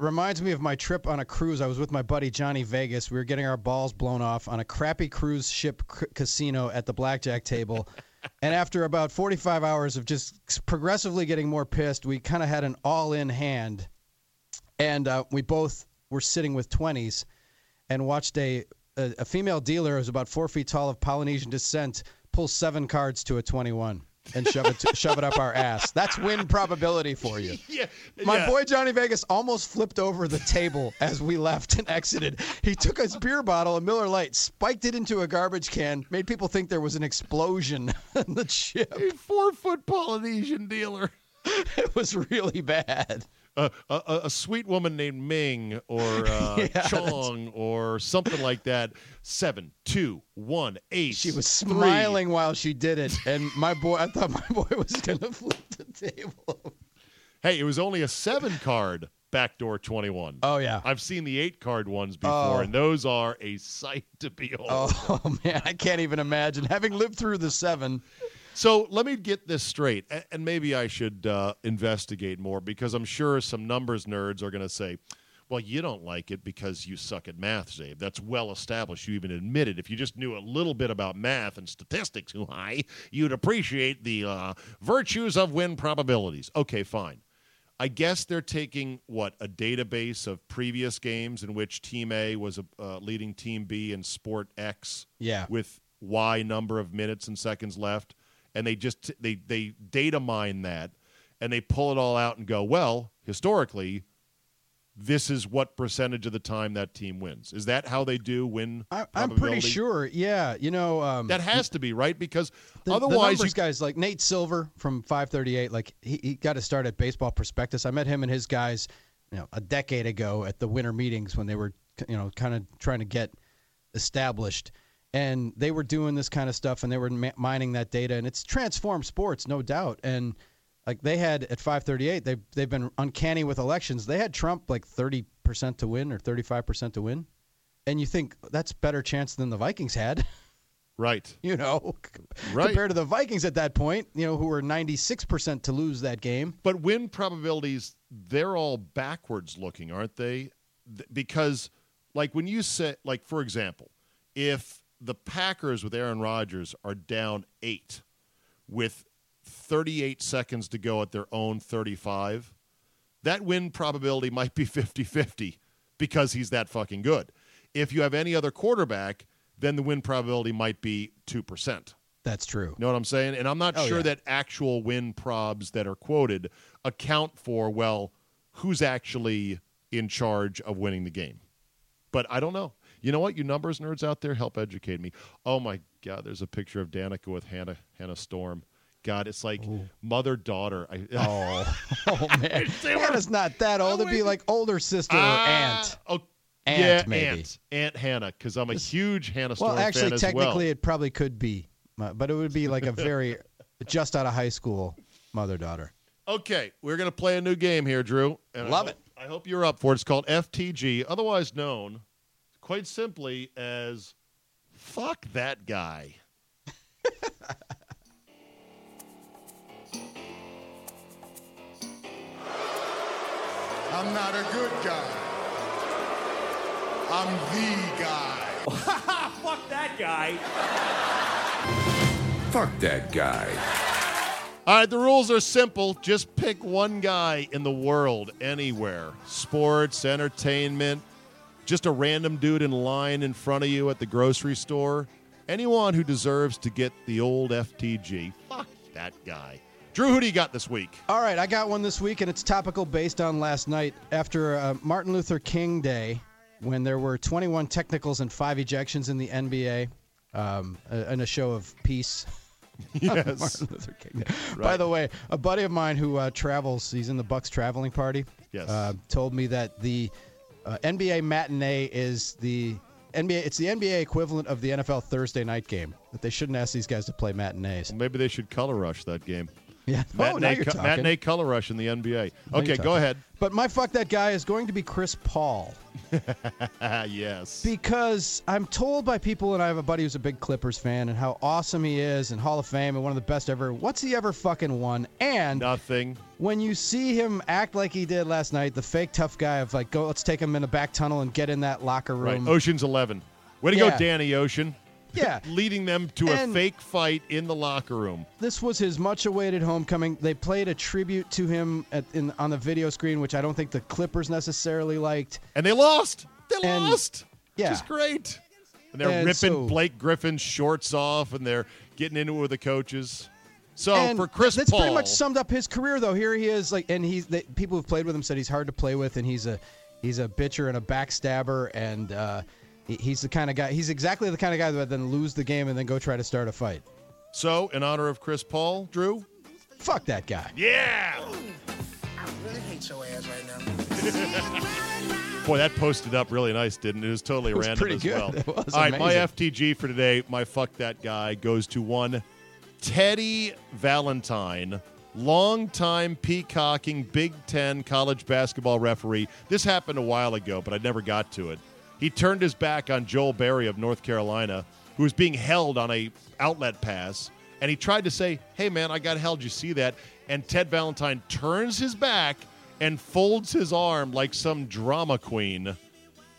Reminds me of my trip on a cruise. I was with my buddy Johnny Vegas. We were getting our balls blown off on a crappy cruise ship casino at the blackjack table. And after about 45 hours of just progressively getting more pissed, we kind of had an all-in hand. And we both were sitting with 20s and watched a female dealer who's about 4 feet tall of Polynesian descent pull 7 cards to a 21. And shove it up our ass. That's win probability for you. Yeah, my boy Johnny Vegas almost flipped over the table as we left and exited. He took his beer bottle, a Miller Lite, spiked it into a garbage can, made people think there was an explosion on the ship. A 4-foot Polynesian dealer. It was really bad. A sweet woman named Ming or Chong or something like that. 7, 2, 1, 8. She was smiling while she did it, and I thought my boy was gonna flip the table. Hey, it was only a 7 card backdoor 21. Oh yeah, I've seen the 8 card ones before, and those are a sight to behold. Oh man, I can't even imagine having lived through the 7. So let me get this straight, and maybe I should investigate more, because I'm sure some numbers nerds are going to say, well, you don't like it because you suck at math, Czabe. That's well established. You even admitted if you just knew a little bit about math and statistics, you'd appreciate the virtues of win probabilities. Okay, fine. I guess they're taking, a database of previous games in which Team A was leading Team B in Sport X with Y number of minutes and seconds left. And they just they data mine that, and they pull it all out and go, well, historically, this is what percentage of the time that team wins. Is that how they do win? I'm pretty sure. Yeah, that has to be right, because otherwise, the guys like Nate Silver from 538, like he got to start at Baseball Prospectus. I met him and his guys, a decade ago at the winter meetings when they were, kind of trying to get established. And they were doing this kind of stuff, and they were mining that data, and it's transformed sports, no doubt. And like they had at 538, they've been uncanny with elections. They had Trump like 30% to win or 35% to win, and you think that's better chance than the Vikings had, right? You know, right. Compared to the Vikings at that point, you know, who were 96% to lose that game. But win probabilities, they're all backwards looking, aren't they? Because like when you say, like for example, if the Packers with Aaron Rodgers are down 8 with 38 seconds to go at their own 35. That win probability might be 50-50 because he's that fucking good. If you have any other quarterback, then the win probability might be 2%. That's true. You know what I'm saying? And I'm not sure that actual win probs that are quoted account for, well, who's actually in charge of winning the game. But I don't know. You know what? You numbers nerds out there, help educate me. Oh, my God. There's a picture of Danica with Hannah Storm. God, it's like mother-daughter. Man. Hannah's not that old. It'd be like older sister or aunt. Aunt, maybe. Aunt Hannah, because I'm a huge Hannah Storm fan as well. Well, actually, technically, it probably could be. But it would be like a very just out of high school mother-daughter. Okay. We're going to play a new game here, Drew. And I hope you're up for it. It's called FTG, otherwise known quite simply as fuck that guy. I'm not a good guy. I'm the guy. Fuck that guy. Fuck that guy. All right, the rules are simple. Just pick one guy in the world, anywhere. Sports, entertainment, just a random dude in line in front of you at the grocery store. Anyone who deserves to get the old FTG. Fuck that guy. Drew, who do you got this week? All right, I got one this week, and it's topical based on last night. After Martin Luther King Day, when there were 21 technicals and 5 ejections in the NBA, in a show of peace. Yes. Martin Luther King Day. Right. By the way, a buddy of mine who travels, he's in the Bucks traveling party, yes, told me that the NBA matinee is the NBA. It's the NBA equivalent of the NFL Thursday night game. That they shouldn't ask these guys to play matinees. Well, maybe they should color rush that game. Yeah, matinee color rush in the NBA. Okay, go ahead. But my fuck that guy is going to be Chris Paul. Yes, because I'm told by people, and I have a buddy who's a big Clippers fan, and how awesome he is, and Hall of Fame, and one of the best ever. What's he ever fucking won? And nothing. When you see him act like he did last night, the fake tough guy of like, go, let's take him in the back tunnel and get in that locker room. Right, Ocean's 11. Way to go, Danny Ocean. Yeah. Leading them to a fake fight in the locker room. This was his much-awaited homecoming. They played a tribute to him on the video screen, which I don't think the Clippers necessarily liked. And they lost. Yeah. Which is great. And they're ripping Blake Griffin's shorts off, and they're getting into it with the coaches. So for Chris Paul, that's pretty much summed up his career, though. Here he is, people who've played with him said he's hard to play with, and he's a bitcher and a backstabber, and he's the kind of guy. He's exactly the kind of guy that would then lose the game and then go try to start a fight. So, in honor of Chris Paul, Drew, fuck that guy. Yeah. I really hate your ass right now. Boy, that posted up really nice, didn't it? It was totally random as well. It was pretty good. All right, my FTG for today, my fuck that guy, goes to one Teddy Valentine, longtime peacocking Big Ten college basketball referee. This happened a while ago, but I never got to it. He turned his back on Joel Berry of North Carolina, who was being held on a outlet pass, and he tried to say, hey, man, I got held. You see that? And Ted Valentine turns his back and folds his arm like some drama queen.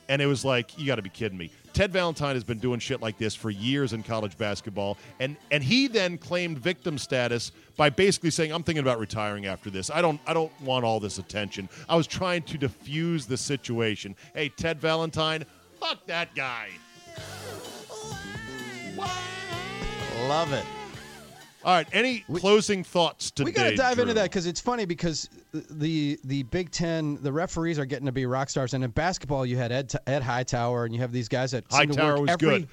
And it was like, you got to be kidding me. Ted Valentine has been doing shit like this for years in college basketball, and he then claimed victim status by basically saying, I'm thinking about retiring after this. I don't want all this attention. I was trying to defuse the situation. Hey, Ted Valentine, fuck that guy. Love it. All right, any closing thoughts today? We got to dive into that because it's funny because the Big Ten, the referees are getting to be rock stars. And in basketball, you had Ed Hightower, and you have these guys that seem to work every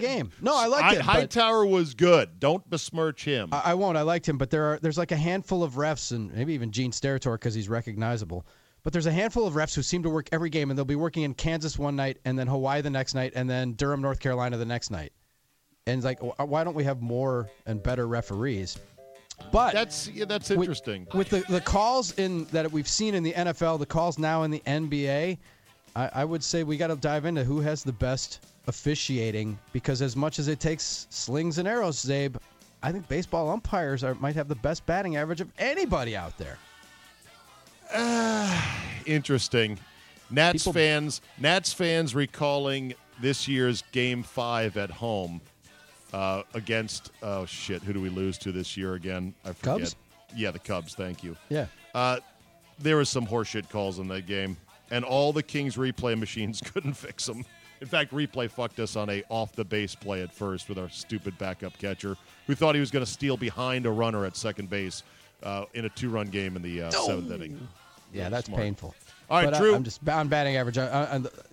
game. No, I liked it. Hightower was good. Don't besmirch him. I won't. I liked him. But there's like a handful of refs, and maybe even Gene Steratore because he's recognizable, But there's a handful of refs who seem to work every game, and they'll be working in Kansas one night and then Hawaii the next night and then Durham, North Carolina the next night. And it's like, why don't we have more and better referees? But that's interesting. With the calls in that we've seen in the NFL, the calls now in the NBA, I would say we got to dive into who has the best officiating, because as much as it takes slings and arrows, Czabe, I think baseball umpires might have the best batting average of anybody out there. Interesting. Nats fans recalling this year's Game 5 at home against, oh, shit, who do we lose to this year again? I forget. Cubs? Yeah, the Cubs, thank you. Yeah. There was some horseshit calls in that game, and all the Kings replay machines couldn't fix them. In fact, replay fucked us on a off-the-base play at first with our stupid backup catcher who thought he was going to steal behind a runner at second base in a two-run game in the seventh inning. Yeah, that's smart. Painful. All right, but Drew. I'm just on batting average,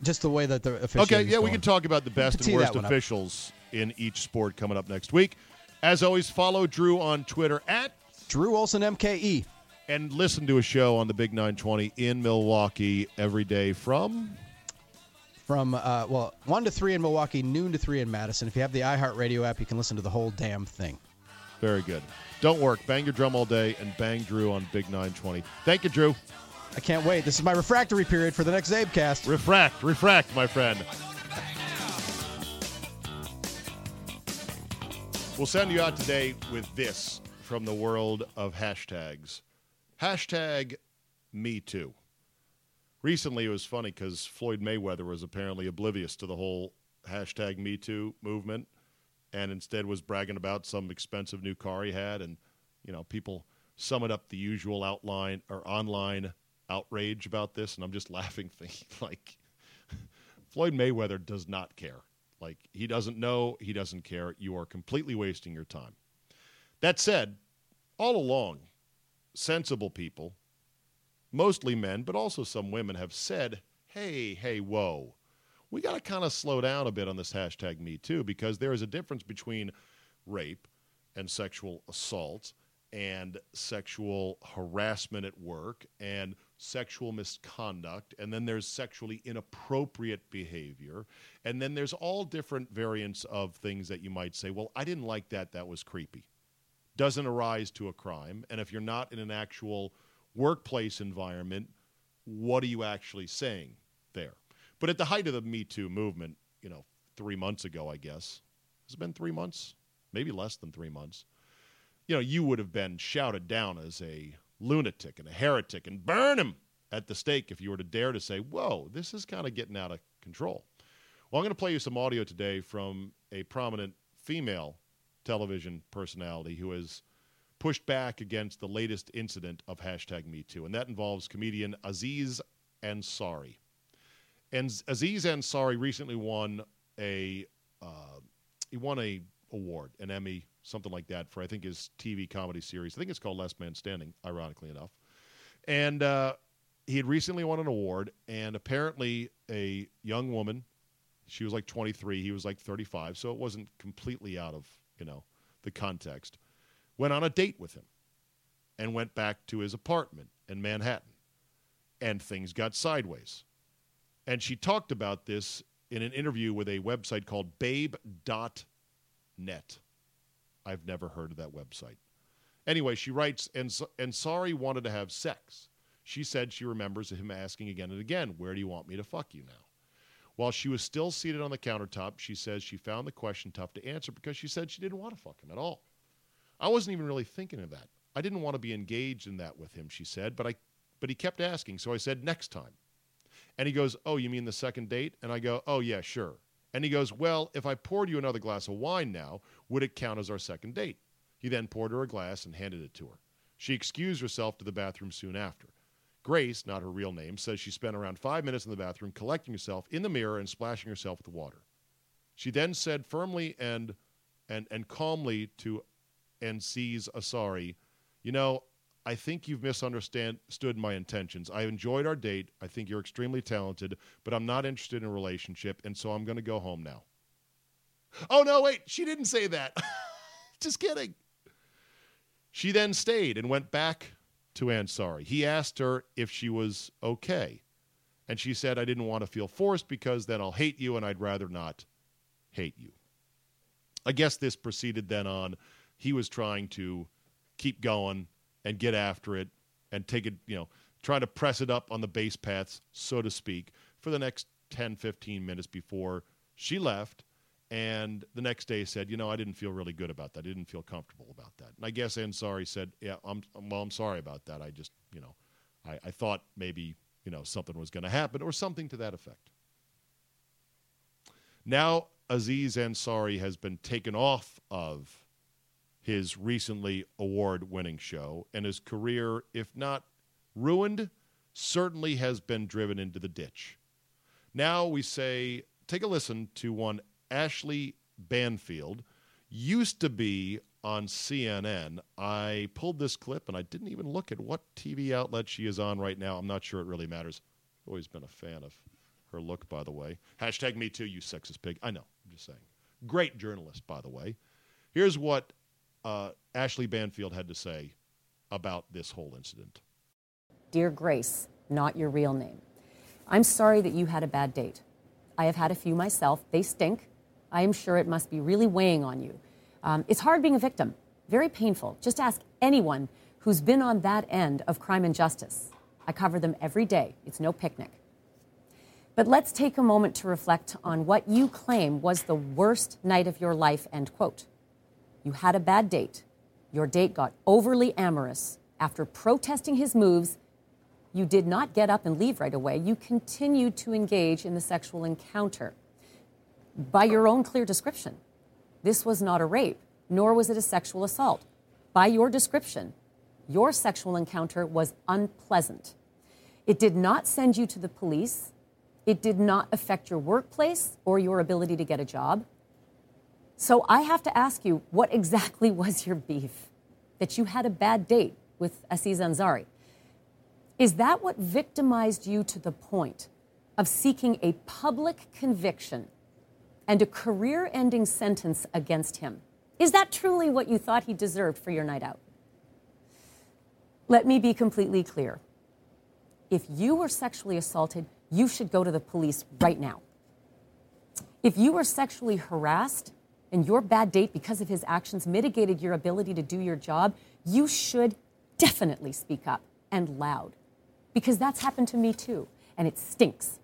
just the way that the officials. Okay, yeah, we can talk about the best and worst officials in each sport coming up next week. As always, follow Drew on Twitter at Drew Olson MKE, and listen to a show on the Big 920 in Milwaukee every day from 1 to 3 in Milwaukee, noon to 3 in Madison. If you have the iHeartRadio app, you can listen to the whole damn thing. Very good. Don't work. Bang your drum all day and bang Drew on Big 920. Thank you, Drew. I can't wait. This is my refractory period for the next CzabeCast. Refract, my friend. We'll send you out today with this from the world of hashtags. Hashtag Me Too. Recently, it was funny because Floyd Mayweather was apparently oblivious to the whole hashtag Me Too movement, and instead was bragging about some expensive new car he had, and people summed up the usual outline or online outrage about this, and I'm just laughing, thinking like Floyd Mayweather does not care. Like, he doesn't know, he doesn't care. You are completely wasting your time. That said, all along, sensible people, mostly men, but also some women, have said, hey, whoa. We got to kind of slow down a bit on this hashtag Me Too, because there is a difference between rape and sexual assault and sexual harassment at work and sexual misconduct, and then there's sexually inappropriate behavior, and then there's all different variants of things that you might say, well, I didn't like that, that was creepy. Doesn't arise to a crime, and if you're not in an actual workplace environment, what are you actually saying there? But at the height of the Me Too movement, 3 months ago, I guess. Has it been 3 months? Maybe less than 3 months. You would have been shouted down as a lunatic and a heretic and burn him at the stake if you were to dare to say, whoa, this is kind of getting out of control. Well, I'm going to play you some audio today from a prominent female television personality who has pushed back against the latest incident of hashtag Me Too, and that involves comedian Aziz Ansari. And Aziz Ansari recently won a award, an Emmy, something like that, for I think his TV comedy series. I think it's called Last Man Standing, ironically enough. And he had recently won an award, and apparently a young woman, she was like 23, he was like 35, so it wasn't completely out of the context, went on a date with him and went back to his apartment in Manhattan, and things got sideways. And she talked about this in an interview with a website called babe.net. I've never heard of that website. Anyway, she writes, Ansari wanted to have sex. She said she remembers him asking again and again, where do you want me to fuck you now? While she was still seated on the countertop, she says she found the question tough to answer because she said she didn't want to fuck him at all. I wasn't even really thinking of that. I didn't want to be engaged in that with him, she said, but he kept asking, so I said, next time. And he goes, oh, you mean the second date? And I go, oh, yeah, sure. And he goes, well, if I poured you another glass of wine now, would it count as our second date? He then poured her a glass and handed it to her. She excused herself to the bathroom soon after. Grace, not her real name, says she spent around 5 minutes in the bathroom collecting herself in the mirror and splashing herself with water. She then said firmly and calmly to Aziz Ansari, I think you've misunderstood my intentions. I enjoyed our date. I think you're extremely talented, but I'm not interested in a relationship, and so I'm going to go home now. Oh, no, wait, she didn't say that. Just kidding. She then stayed and went back to Ansari. He asked her if she was okay. And she said, I didn't want to feel forced because then I'll hate you and I'd rather not hate you. I guess this proceeded then on. He was trying to keep going and get after it and take it, trying to press it up on the base paths, so to speak, for the next 10, 15 minutes before she left. And the next day said, I didn't feel really good about that. I didn't feel comfortable about that. And I guess Ansari said, yeah, I'm sorry about that. I just, I thought maybe, something was going to happen or something to that effect. Now Aziz Ansari has been taken off of his recently award-winning show, and his career, if not ruined, certainly has been driven into the ditch. Now we say, take a listen to one Ashley Banfield, used to be on CNN. I pulled this clip, and I didn't even look at what TV outlet she is on right now. I'm not sure it really matters. I've always been a fan of her look, by the way. Hashtag me too, you sexist pig. I know. I'm just saying. Great journalist, by the way. Here's what Ashley Banfield had to say about this whole incident. Dear Grace, not your real name. I'm sorry that you had a bad date. I have had a few myself. They stink. I am sure it must be really weighing on you. It's hard being a victim, very painful. Just ask anyone who's been on that end of crime and justice. I cover them every day. It's no picnic. But let's take a moment to reflect on what you claim was the worst night of your life, end quote. You had a bad date. Your date got overly amorous. After protesting his moves, you did not get up and leave right away. You continued to engage in the sexual encounter. By your own clear description, this was not a rape, nor was it a sexual assault. By your description, your sexual encounter was unpleasant. It did not send you to the police. It did not affect your workplace or your ability to get a job. So I have to ask you, what exactly was your beef? That you had a bad date with Aziz Ansari? Is that what victimized you to the point of seeking a public conviction and a career-ending sentence against him? Is that truly what you thought he deserved for your night out? Let me be completely clear. If you were sexually assaulted, you should go to the police right now. If you were sexually harassed and your bad date because of his actions mitigated your ability to do your job, you should definitely speak up and loud, because that's happened to me too, and it stinks.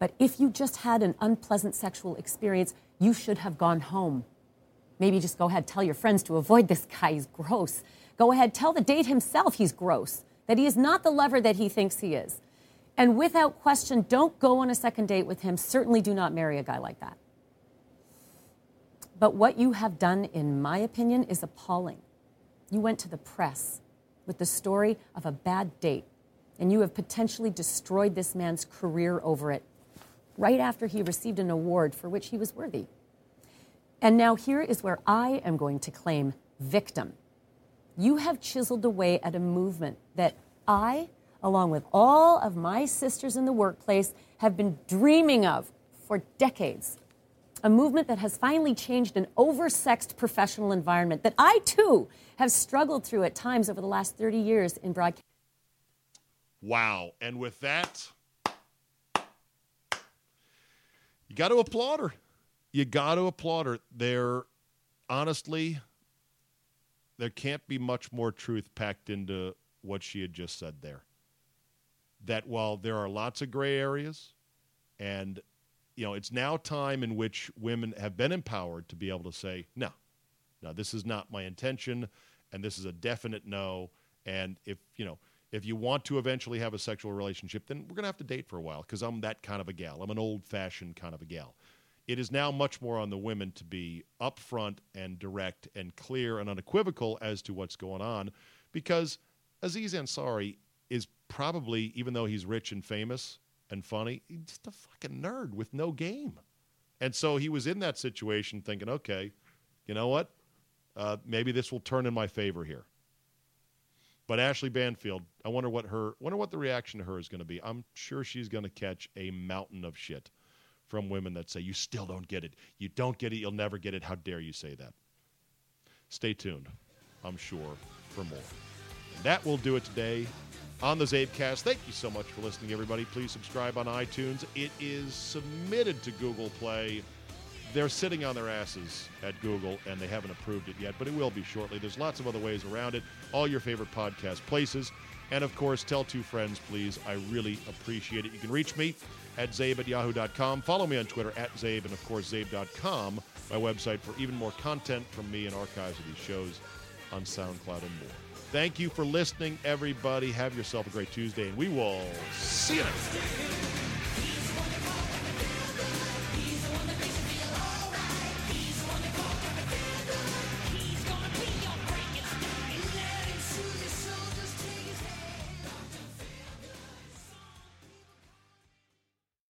But if you just had an unpleasant sexual experience, you should have gone home. Maybe just go ahead, tell your friends to avoid this guy, he's gross. Go ahead, tell the date himself he's gross, that he is not the lover that he thinks he is. And without question, don't go on a second date with him. Certainly do not marry a guy like that. But what you have done, in my opinion, is appalling. You went to the press with the story of a bad date, and you have potentially destroyed this man's career over it, right after he received an award for which he was worthy. And now here is where I am going to claim victim. You have chiseled away at a movement that I, along with all of my sisters in the workplace, have been dreaming of for decades. A movement that has finally changed an oversexed professional environment that I, too, have struggled through at times over the last 30 years in broadcast. Wow. And with that, you got to applaud her. You got to applaud her. Honestly, there can't be much more truth packed into what she had just said there. That while there are lots of gray areas, and, it's now time in which women have been empowered to be able to say, no, this is not my intention, and this is a definite no, and if you want to eventually have a sexual relationship, then we're going to have to date for a while because I'm that kind of a gal. I'm an old-fashioned kind of a gal. It is now much more on the women to be upfront and direct and clear and unequivocal as to what's going on, because Aziz Ansari is probably, even though he's rich and famous and funny, he's just a fucking nerd with no game. And so he was in that situation thinking, okay, you know what? Maybe this will turn in my favor here. But Ashley Banfield, I wonder what the reaction to her is going to be. I'm sure she's going to catch a mountain of shit from women that say, you still don't get it. You don't get it. You'll never get it. How dare you say that? Stay tuned, I'm sure, for more. And that will do it today on the CzabeCast. Thank you so much for listening, everybody. Please subscribe on iTunes. It is submitted to Google Play. They're sitting on their asses at Google, and they haven't approved it yet, but it will be shortly. There's lots of other ways around it, all your favorite podcast places. And, of course, tell two friends, please. I really appreciate it. You can reach me at Czabe@yahoo.com. Follow me on Twitter at Czabe, and, of course, Czabe.com, my website for even more content from me and archives of these shows on SoundCloud and more. Thank you for listening, everybody. Have yourself a great Tuesday, and we will see you next time.